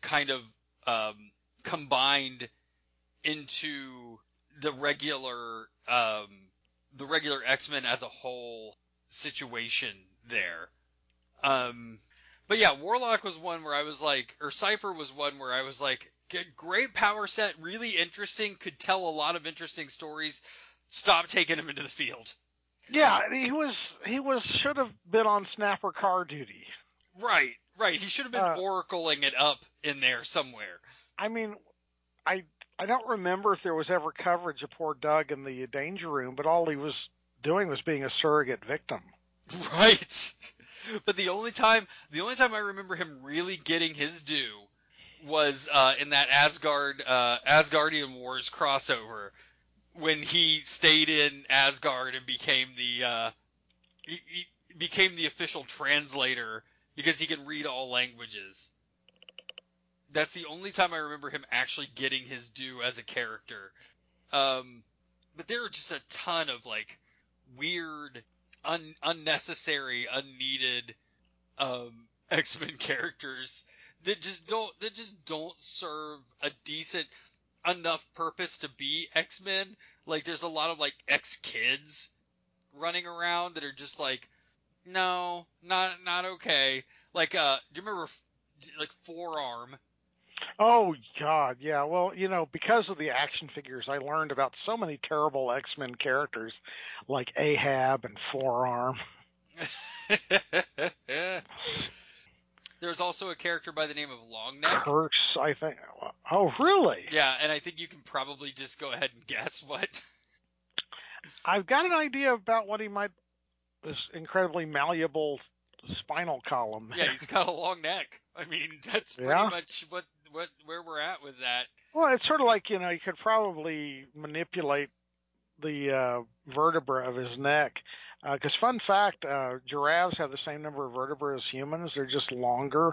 kind of combined into the regular X-Men as a whole situation there. But yeah, Warlock was one where I was like, or Cypher was one where I was like. Great power set, really interesting, could tell a lot of interesting stories. Stop taking him into the field. Yeah, he should have been on snapper car duty. Right. He should have been oracling it up in there somewhere. I mean, I don't remember if there was ever coverage of poor Doug in the danger room, but all he was doing was being a surrogate victim. Right. But the only time I remember him really getting his due was in that Asgardian Wars crossover when he stayed in Asgard and became became the official translator because he can read all languages. That's the only time I remember him actually getting his due as a character. But there are just a ton of like weird, unnecessary, unneeded X-Men characters. That just don't serve a decent enough purpose to be X-Men. Like, there's a lot of like X-Kids running around that are just like, no, not okay. Like, do you remember like Forearm? Oh God, yeah. Well, you know, because of the action figures, I learned about so many terrible X-Men characters, like Ahab and Forearm. There's also a character by the name of Longneck. Curse, I think. Oh, really? Yeah, and I think you can probably just go ahead and guess what. I've got an idea about what he might... This incredibly malleable spinal column. Yeah, he's got a long neck. I mean, that's pretty much where we're at with that. Well, it's sort of like, you know, you could probably manipulate the vertebra of his neck. Because fun fact, giraffes have the same number of vertebrae as humans. They're just longer.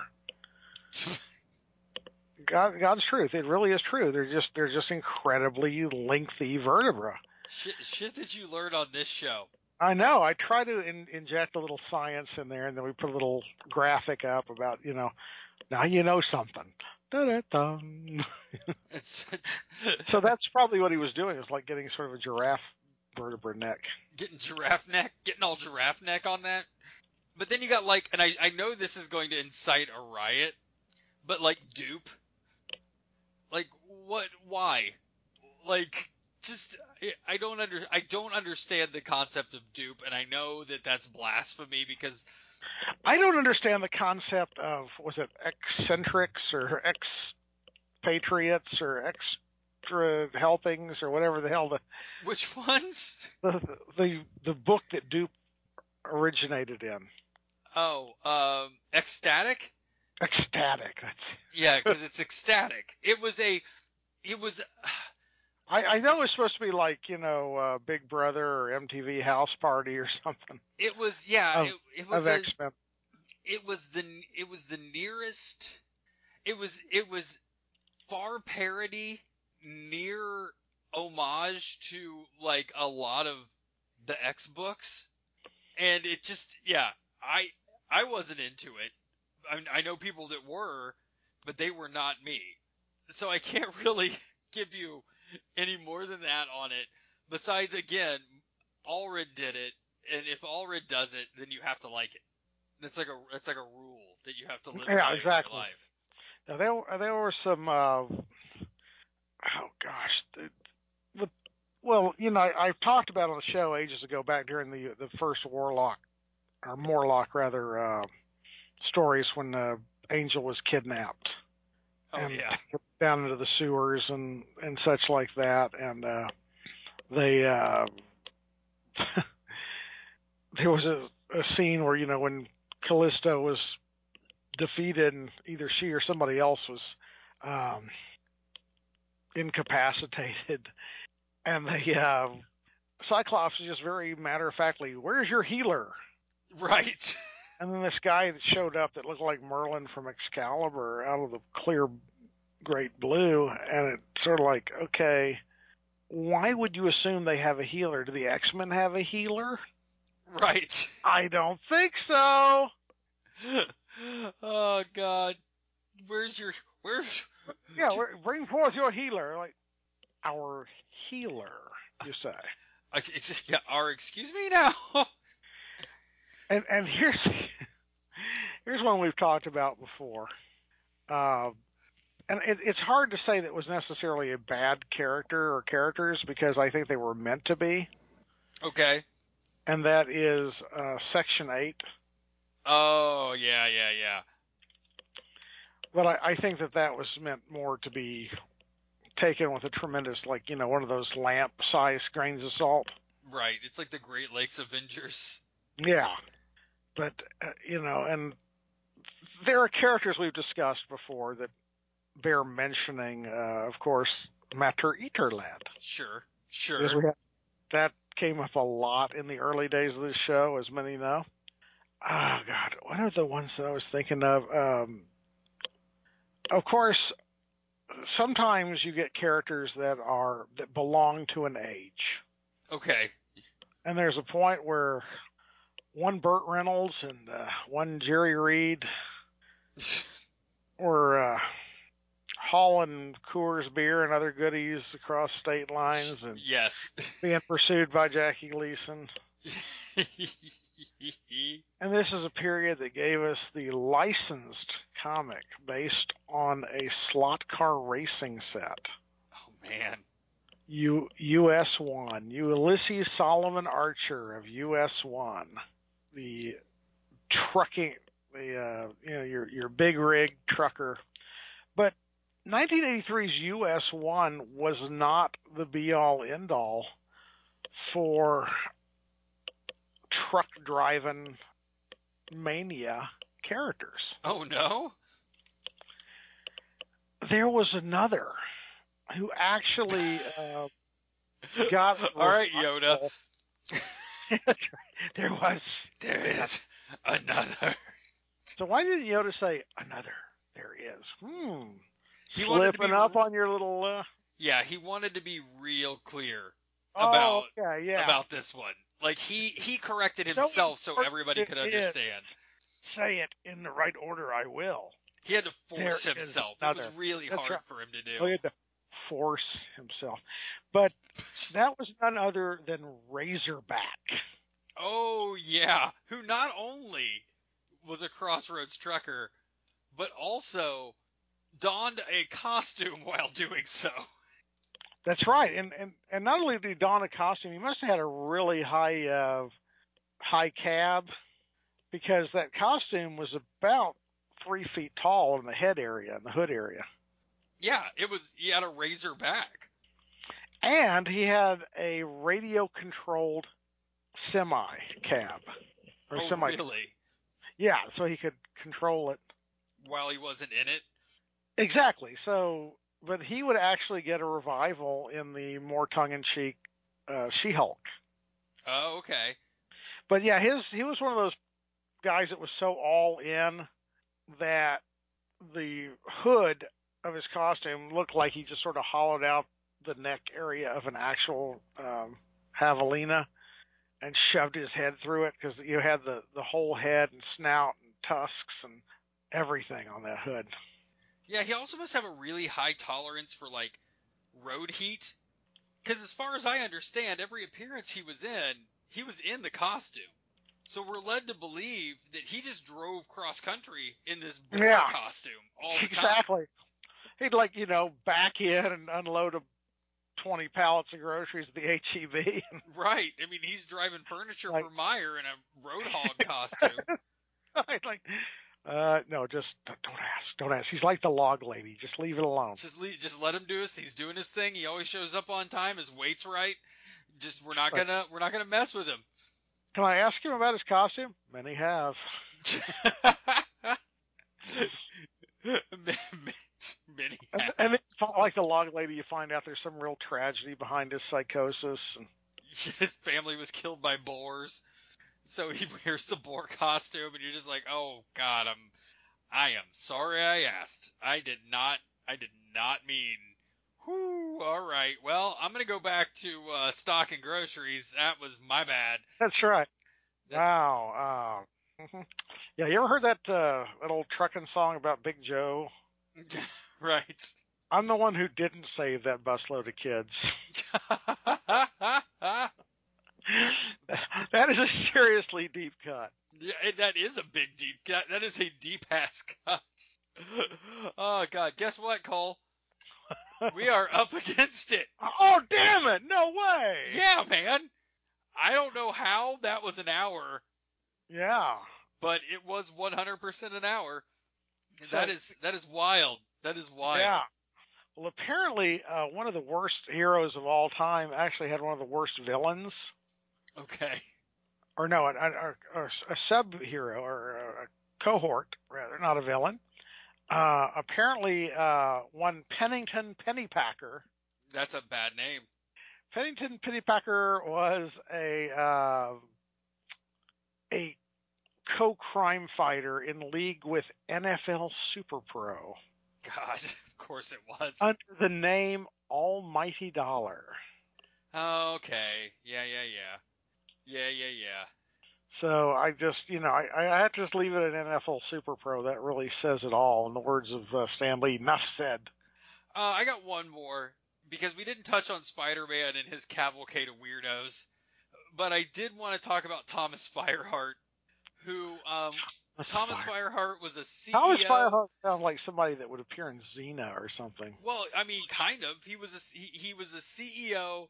God's truth. It really is true. They're just incredibly lengthy vertebrae. Shit that you learn on this show. I know. I try to inject a little science in there, and then we put a little graphic up about, you know, now you know something. So that's probably what he was doing. It's like getting sort of a giraffe vertebra neck. Getting all giraffe neck on that. But then you got like, and I know this is going to incite a riot, but like dupe. Like what? Why? Like just I don't understand the concept of dupe, and I know that that's blasphemy because I don't understand the concept of, was it eccentrics or expatriates or extra helpings or whatever the hell the which ones the book that dupe originated in. Oh, Ecstatic. Ecstatic. Yeah, because it's ecstatic. It was. I know it's supposed to be like, you know, Big Brother or MTV House Party or something. It was, yeah. It was X-Men. It was the nearest. It was far parody, near homage to like a lot of the X books, and it just, yeah. I wasn't into it. I know people that were, but they were not me. So I can't really give you any more than that on it. Besides, again, Allred did it, and if Allred does it, then you have to like it. That's like a rule that you have to live by exactly. In your life. Now there were some. Well, you know, I've talked about on the show ages ago, back during the first Morlock stories when Angel was kidnapped. Oh, and down into the sewers and such like that, and they there was a scene where, you know, when Callisto was defeated and either she or somebody else was incapacitated, and the Cyclops is just very matter-of-factly, "Where's your healer?" Right. And then this guy that showed up that looked like Merlin from Excalibur out of the clear great blue, and it's sort of like, okay, why would you assume they have a healer? Do the X-Men have a healer? Right. I don't think so. Oh, God. Bring forth your healer. Like, our healer, you say. Excuse me now? And here's one we've talked about before, and it's hard to say that it was necessarily a bad character or characters, because I think they were meant to be. Okay. And that is Section 8. Oh yeah. But I think that was meant more to be taken with a tremendous, like, you know, one of those lamp-sized grains of salt. Right. It's like the Great Lakes Avengers. Yeah. But, you know, and there are characters we've discussed before that bear mentioning, of course, Mater Eterland. Sure. That came up a lot in the early days of this show, as many know. Oh, God. What are the ones that I was thinking of? Of course, sometimes you get characters that belong to an age. Okay. And there's a point where one Burt Reynolds and one Jerry Reed were hauling Coors beer and other goodies across state lines and being pursued by Jackie Gleason. And this is a period that gave us the licensed comic based on a slot car racing set. Oh, man. US1, Ulysses Solomon Archer of US1. The trucking, you know, your big rig trucker, but 1983's US1 was not the be all end all for truck driving Mania characters. Oh, no? There was another who actually got... All right, Yoda. There was. There is another. So why didn't Yoda say, another? There is. Slipping up on your little... Yeah, he wanted to be real clear about this one. Like, he corrected himself so everybody could understand. Say it in the right order, I will. He had to force himself. It was really hard for him to do. He had to force himself. But that was none other than Razorback. Oh, yeah. Who not only was a Crossroads trucker, but also donned a costume while doing so. That's right. And not only did he don a costume, he must have had a really high cab, because that costume was about 3 feet tall in the head area, in the hood area. Yeah, it was. He had a razor back. And he had a radio-controlled semi-cab. Oh, really? Yeah, so he could control it. While he wasn't in it? Exactly. So, but he would actually get a revival in the more tongue-in-cheek She-Hulk. Oh, okay. But yeah, he was one of those guys that was so all in that the hood of his costume looked like he just sort of hollowed out the neck area of an actual javelina and shoved his head through it, because you had the whole head and snout and tusks and everything on that hood. Yeah, he also must have a really high tolerance for, like, road heat. Because as far as I understand, every appearance he was in the costume. So we're led to believe that he just drove cross-country in this costume all the time. Exactly. He'd, like, you know, back in and unload 20 pallets of groceries at the HEB. Right. I mean, he's driving furniture for Meyer in a road hog costume. No, just don't ask. Don't ask. He's like the log lady. Just leave it alone. Just let him do his. He's doing his thing. He always shows up on time. His weight's right. Just we're not gonna mess with him. Can I ask him about his costume? Many have. Many have. And it's like the log lady. You find out there's some real tragedy behind his psychosis. His family was killed by boars. So he wears the boar costume, and you're just like, "Oh God, I am sorry I asked. I did not mean." Whoo! All right, well, I'm gonna go back to stocking groceries. That was my bad. That's right. Wow. Yeah, you ever heard that old trucking song about Big Joe? Right. I'm the one who didn't save that busload of kids. That is a seriously deep cut. Yeah, that is a big deep cut. That is a deep-ass cut. Oh, God. Guess what, Cole? We are up against it. Oh, damn it. No way. Yeah, man. I don't know how that was an hour. Yeah. But it was 100% an hour. That is wild. That is wild. Yeah. Well, apparently, one of the worst heroes of all time actually had one of the worst villains. Okay. Or no, a sub-hero, or a cohort, rather, not a villain. Apparently, one Pennington Pennypacker. That's a bad name. Pennington Pennypacker was a co-crime fighter in league with NFL Super Pro. God, of course it was. Under the name Almighty Dollar. Oh, okay. Yeah. So I just, I have to just leave it at NFL Super Pro. That really says it all. In the words of Stan Lee, enough said. I got one more, because we didn't touch on Spider-Man and his cavalcade of weirdos, but I did want to talk about Thomas Fireheart, who Thomas Fireheart was a CEO. Thomas Fireheart sounds like somebody that would appear in Xena or something. Well, I mean, kind of. He was a CEO.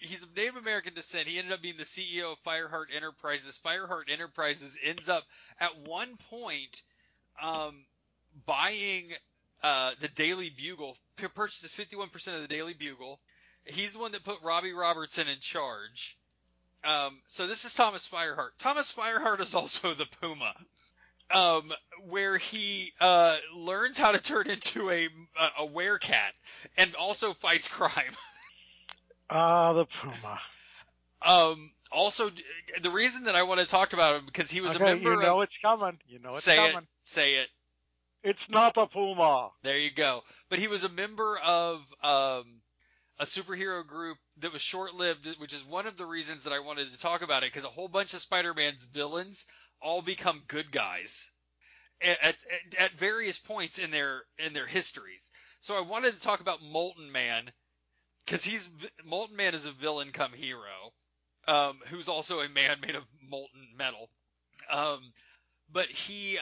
He's of Native American descent. He ended up being the CEO of Fireheart Enterprises. Fireheart Enterprises ends up at one point buying the Daily Bugle, purchases 51% of the Daily Bugle. He's the one that put Robbie Robertson in charge. So this is Thomas Fireheart. Thomas Fireheart is also the Puma, where he learns how to turn into a werecat and also fights crime. Ah, the Puma. Also, the reason that I want to talk about him because he was a member. You know it's coming. You know it's coming. Say it. It's not a Puma. There you go. But he was a member of a superhero group that was short-lived, which is one of the reasons that I wanted to talk about it, because a whole bunch of Spider-Man's villains all become good guys at various points in their histories. So I wanted to talk about Molten Man, because Molten Man is a villain come hero, who's also a man made of molten metal. But he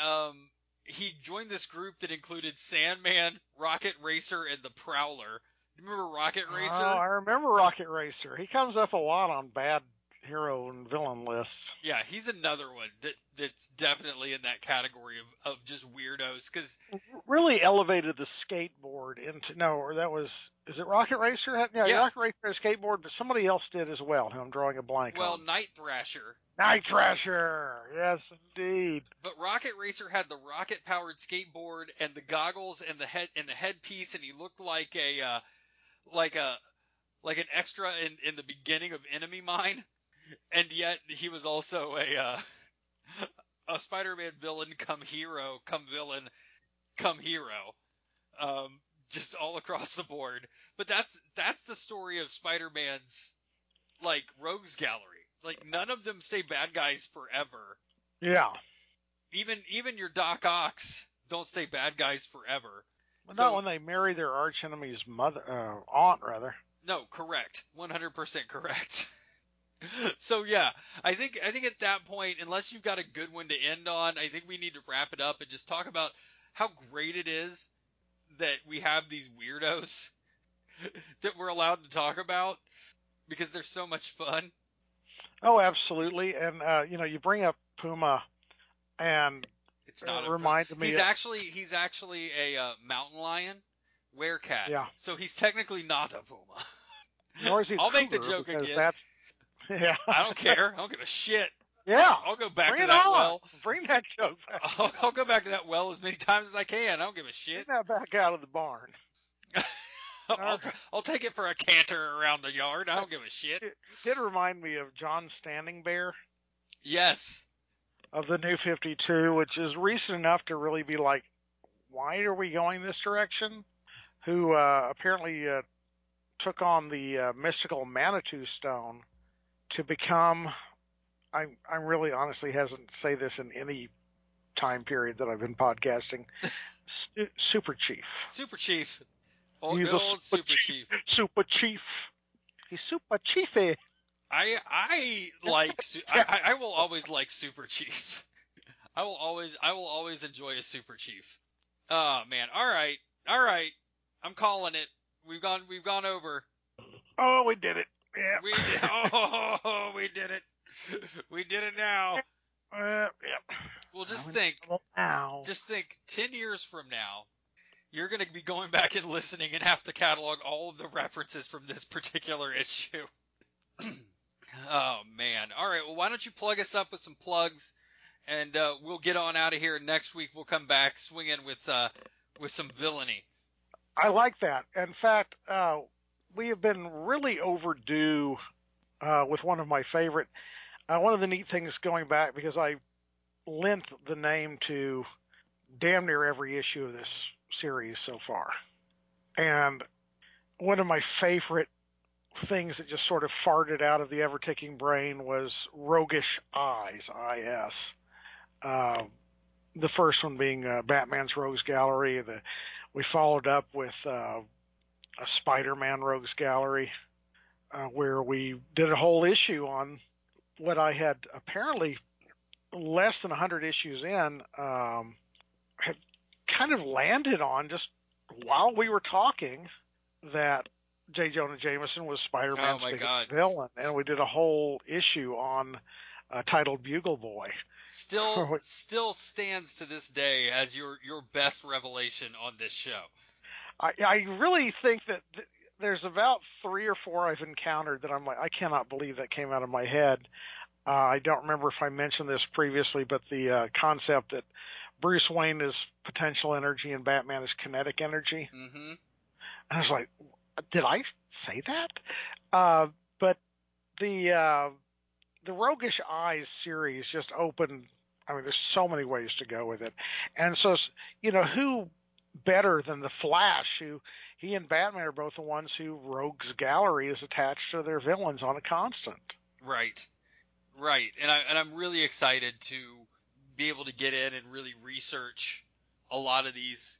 joined this group that included Sandman, Rocket Racer, and the Prowler. Do you remember Rocket Racer? Oh, I remember Rocket Racer. He comes up a lot on bad hero and villain lists. Yeah, he's another one that's definitely in that category of just weirdos. Cause really elevated the skateboard into... No, or that was... Is it Rocket Racer? Yeah. Rocket Racer had a skateboard, but somebody else did as well, who I'm drawing a blank on. Well, Night Thrasher. Night Thrasher! Yes, indeed. But Rocket Racer had the rocket-powered skateboard and the goggles and the headpiece, and he looked like an extra in the beginning of Enemy Mine, and yet he was also a Spider-Man villain come hero, just all across the board. But that's the story of Spider-Man's like rogues gallery. Like none of them stay bad guys forever. Yeah. Even your Doc Ock's don't stay bad guys forever. Well, not when they marry their arch enemy's aunt, rather. No, correct. 100% correct. So yeah, I think at that point, unless you've got a good one to end on, I think we need to wrap it up and just talk about how great it is that we have these weirdos that we're allowed to talk about because they're so much fun. Oh, absolutely. And you bring up Puma, and it's not reminded me. He's actually a mountain lion, werecat. Yeah. So he's technically not a Puma. Nor is he. I'll make the joke again. Yeah. I don't care. I don't give a shit. Yeah. I'll go back to that well. Bring that joke back. I'll go back to that well as many times as I can. I don't give a shit. Bring that back out of the barn. I'll take it for a canter around the yard. I don't give a shit. It did remind me of John Standing Bear. Yes. Of the New 52, which is recent enough to really be like, why are we going this direction? Who apparently took on the mystical Manitou Stone to become... I really honestly hasn't say this in any time period that I've been podcasting. Super Chief. Super Chief. He's good old Super Chief. Super Chief. He's Super Chiefy. I will always like Super Chief. I will always enjoy a Super Chief. Oh man. All right. I'm calling it. We've gone over. Oh, we did it. Yeah. We did it. We did it now. Well, just think 10 years from now, you're going to be going back and listening and have to catalog all of the references from this particular issue. Oh, man. All right. Well, why don't you plug us up with some plugs, and we'll get on out of here. Next week, we'll come back swinging with some villainy. I like that. In fact, we have been really overdue with one of my favorite. One of the neat things going back, because I lent the name to damn near every issue of this series so far. And one of my favorite things that just sort of farted out of the ever-ticking brain was Roguish Eyes, I-S. The first one being Batman's Rogues Gallery. We followed up with a Spider-Man Rogues Gallery, where we did a whole issue on what I had apparently less than 100 issues in, had kind of landed on just while we were talking that J. Jonah Jameson was Spider-Man's villain. And we did a whole issue on titled Bugle Boy. Still stands to this day as your best revelation on this show. I really think that there's about 3 or 4 I've encountered that I'm like, I cannot believe that came out of my head. I don't remember if I mentioned this previously, but the concept that Bruce Wayne is potential energy and Batman is kinetic energy. Mm-hmm. And I was like, did I say that? But the Roguish Eyes series just opened. I mean, there's so many ways to go with it. And so, you know, who better than the Flash, who he and Batman are both the ones who Rogues Gallery is attached to their villains on a constant. Right. Right. And I'm really excited to be able to get in and really research a lot of these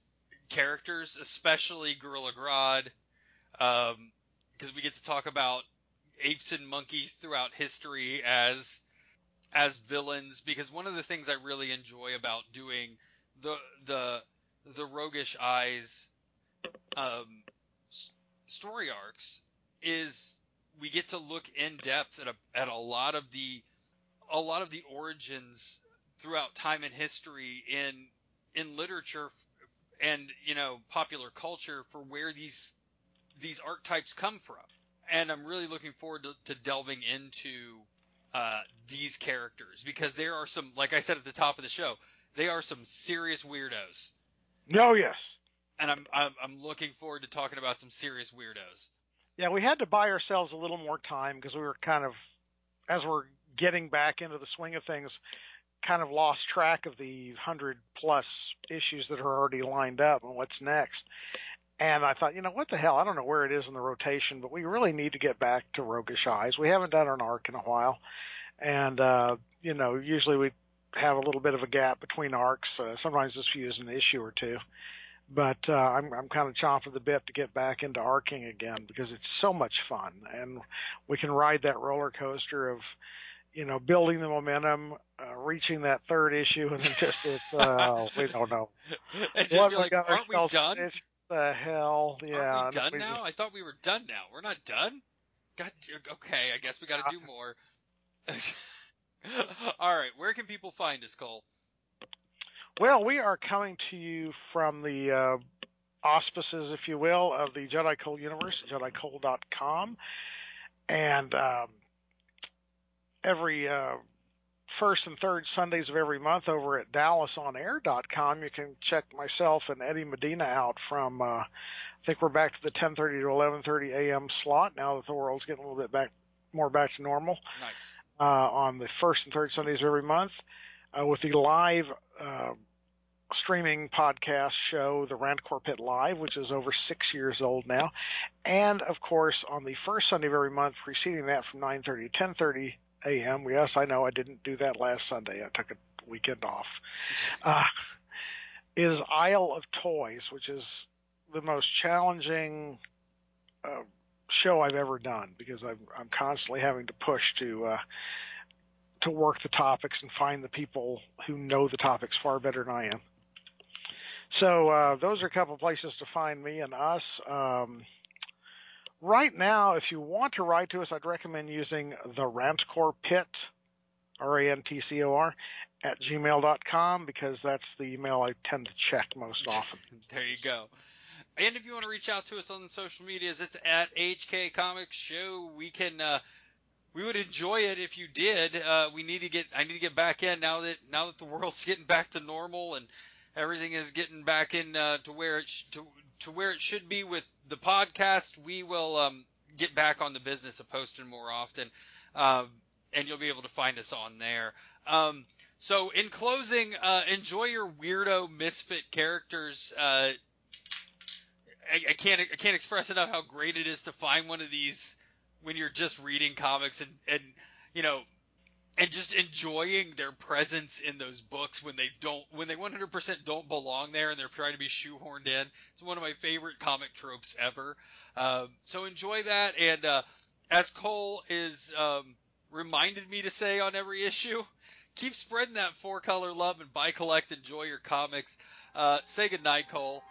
characters, especially Gorilla Grodd, because we get to talk about apes and monkeys throughout history as villains, because one of the things I really enjoy about doing the Roguish Eyes story arcs is we get to look in depth at a lot of the origins throughout time and history in literature and, you know, popular culture for where these archetypes come from. And I'm really looking forward to delving into these characters, because there are some, like I said at the top of the show, they are some serious weirdos. No, yes. And I'm looking forward to talking about some serious weirdos. Yeah, we had to buy ourselves a little more time because we were kind of, as we're getting back into the swing of things, kind of lost track of the 100+ issues that are already lined up and what's next. And I thought, you know, what the hell? I don't know where it is in the rotation, but we really need to get back to Roguish Eyes. We haven't done an arc in a while. And, you know, usually we have a little bit of a gap between arcs. Sometimes this few is an issue or two. But I'm kind of chomping at the bit to get back into arcing again, because it's so much fun. And we can ride that roller coaster of, you know, building the momentum, reaching that third issue, and then just, we don't know. And just be like, aren't we done? Issue. The hell, yeah. Aren't we done now? I thought we were done now. We're not done? God, okay, I guess we got to do more. All right, where can people find us, Cole? Well, we are coming to you from the auspices, if you will, of the Jedi Cole universe, JediCole.com. And every first and third Sundays of every month over at DallasOnAir.com. You can check myself and Eddie Medina out from, I think we're back to the 10:30 to 11:30 a.m. slot now that the world's getting a little bit back to normal. Nice. On the first and third Sundays of every month with the live streaming podcast show, The Rantcore Pit Live, which is over 6 years old now. And, of course, on the first Sunday of every month preceding that from 9:30 to 10:30 a.m. Yes, I know I didn't do that last Sunday. I took a weekend off. Is Isle of Toys, which is the most challenging show I've ever done, because I'm constantly having to push to work the topics and find the people who know the topics far better than I am. So those are a couple places to find me and us. Right now, if you want to write to us, I'd recommend using the Rantcore Pit, RANTCOR, at gmail.com, because that's the email I tend to check most often. There you go. And if you want to reach out to us on the social medias, it's at HK Comics Show. We can, we would enjoy it if you did. I need to get back in now that the world's getting back to normal and everything is getting back in to where it should be with the podcast. We will get back on the business of posting more often, and you'll be able to find us on there. So in closing, enjoy your weirdo misfit characters. I can't express enough how great it is to find one of these when you're just reading comics and you know, and just enjoying their presence in those books when they 100% don't belong there and they're trying to be shoehorned in. It's one of my favorite comic tropes ever. So enjoy that. And as Cole is reminded me to say on every issue, keep spreading that four-color love and buy, collect, enjoy your comics. Say goodnight, Cole.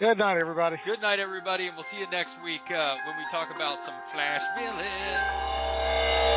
Good night, everybody. Good night, everybody. And we'll see you next week when we talk about some Flash villains.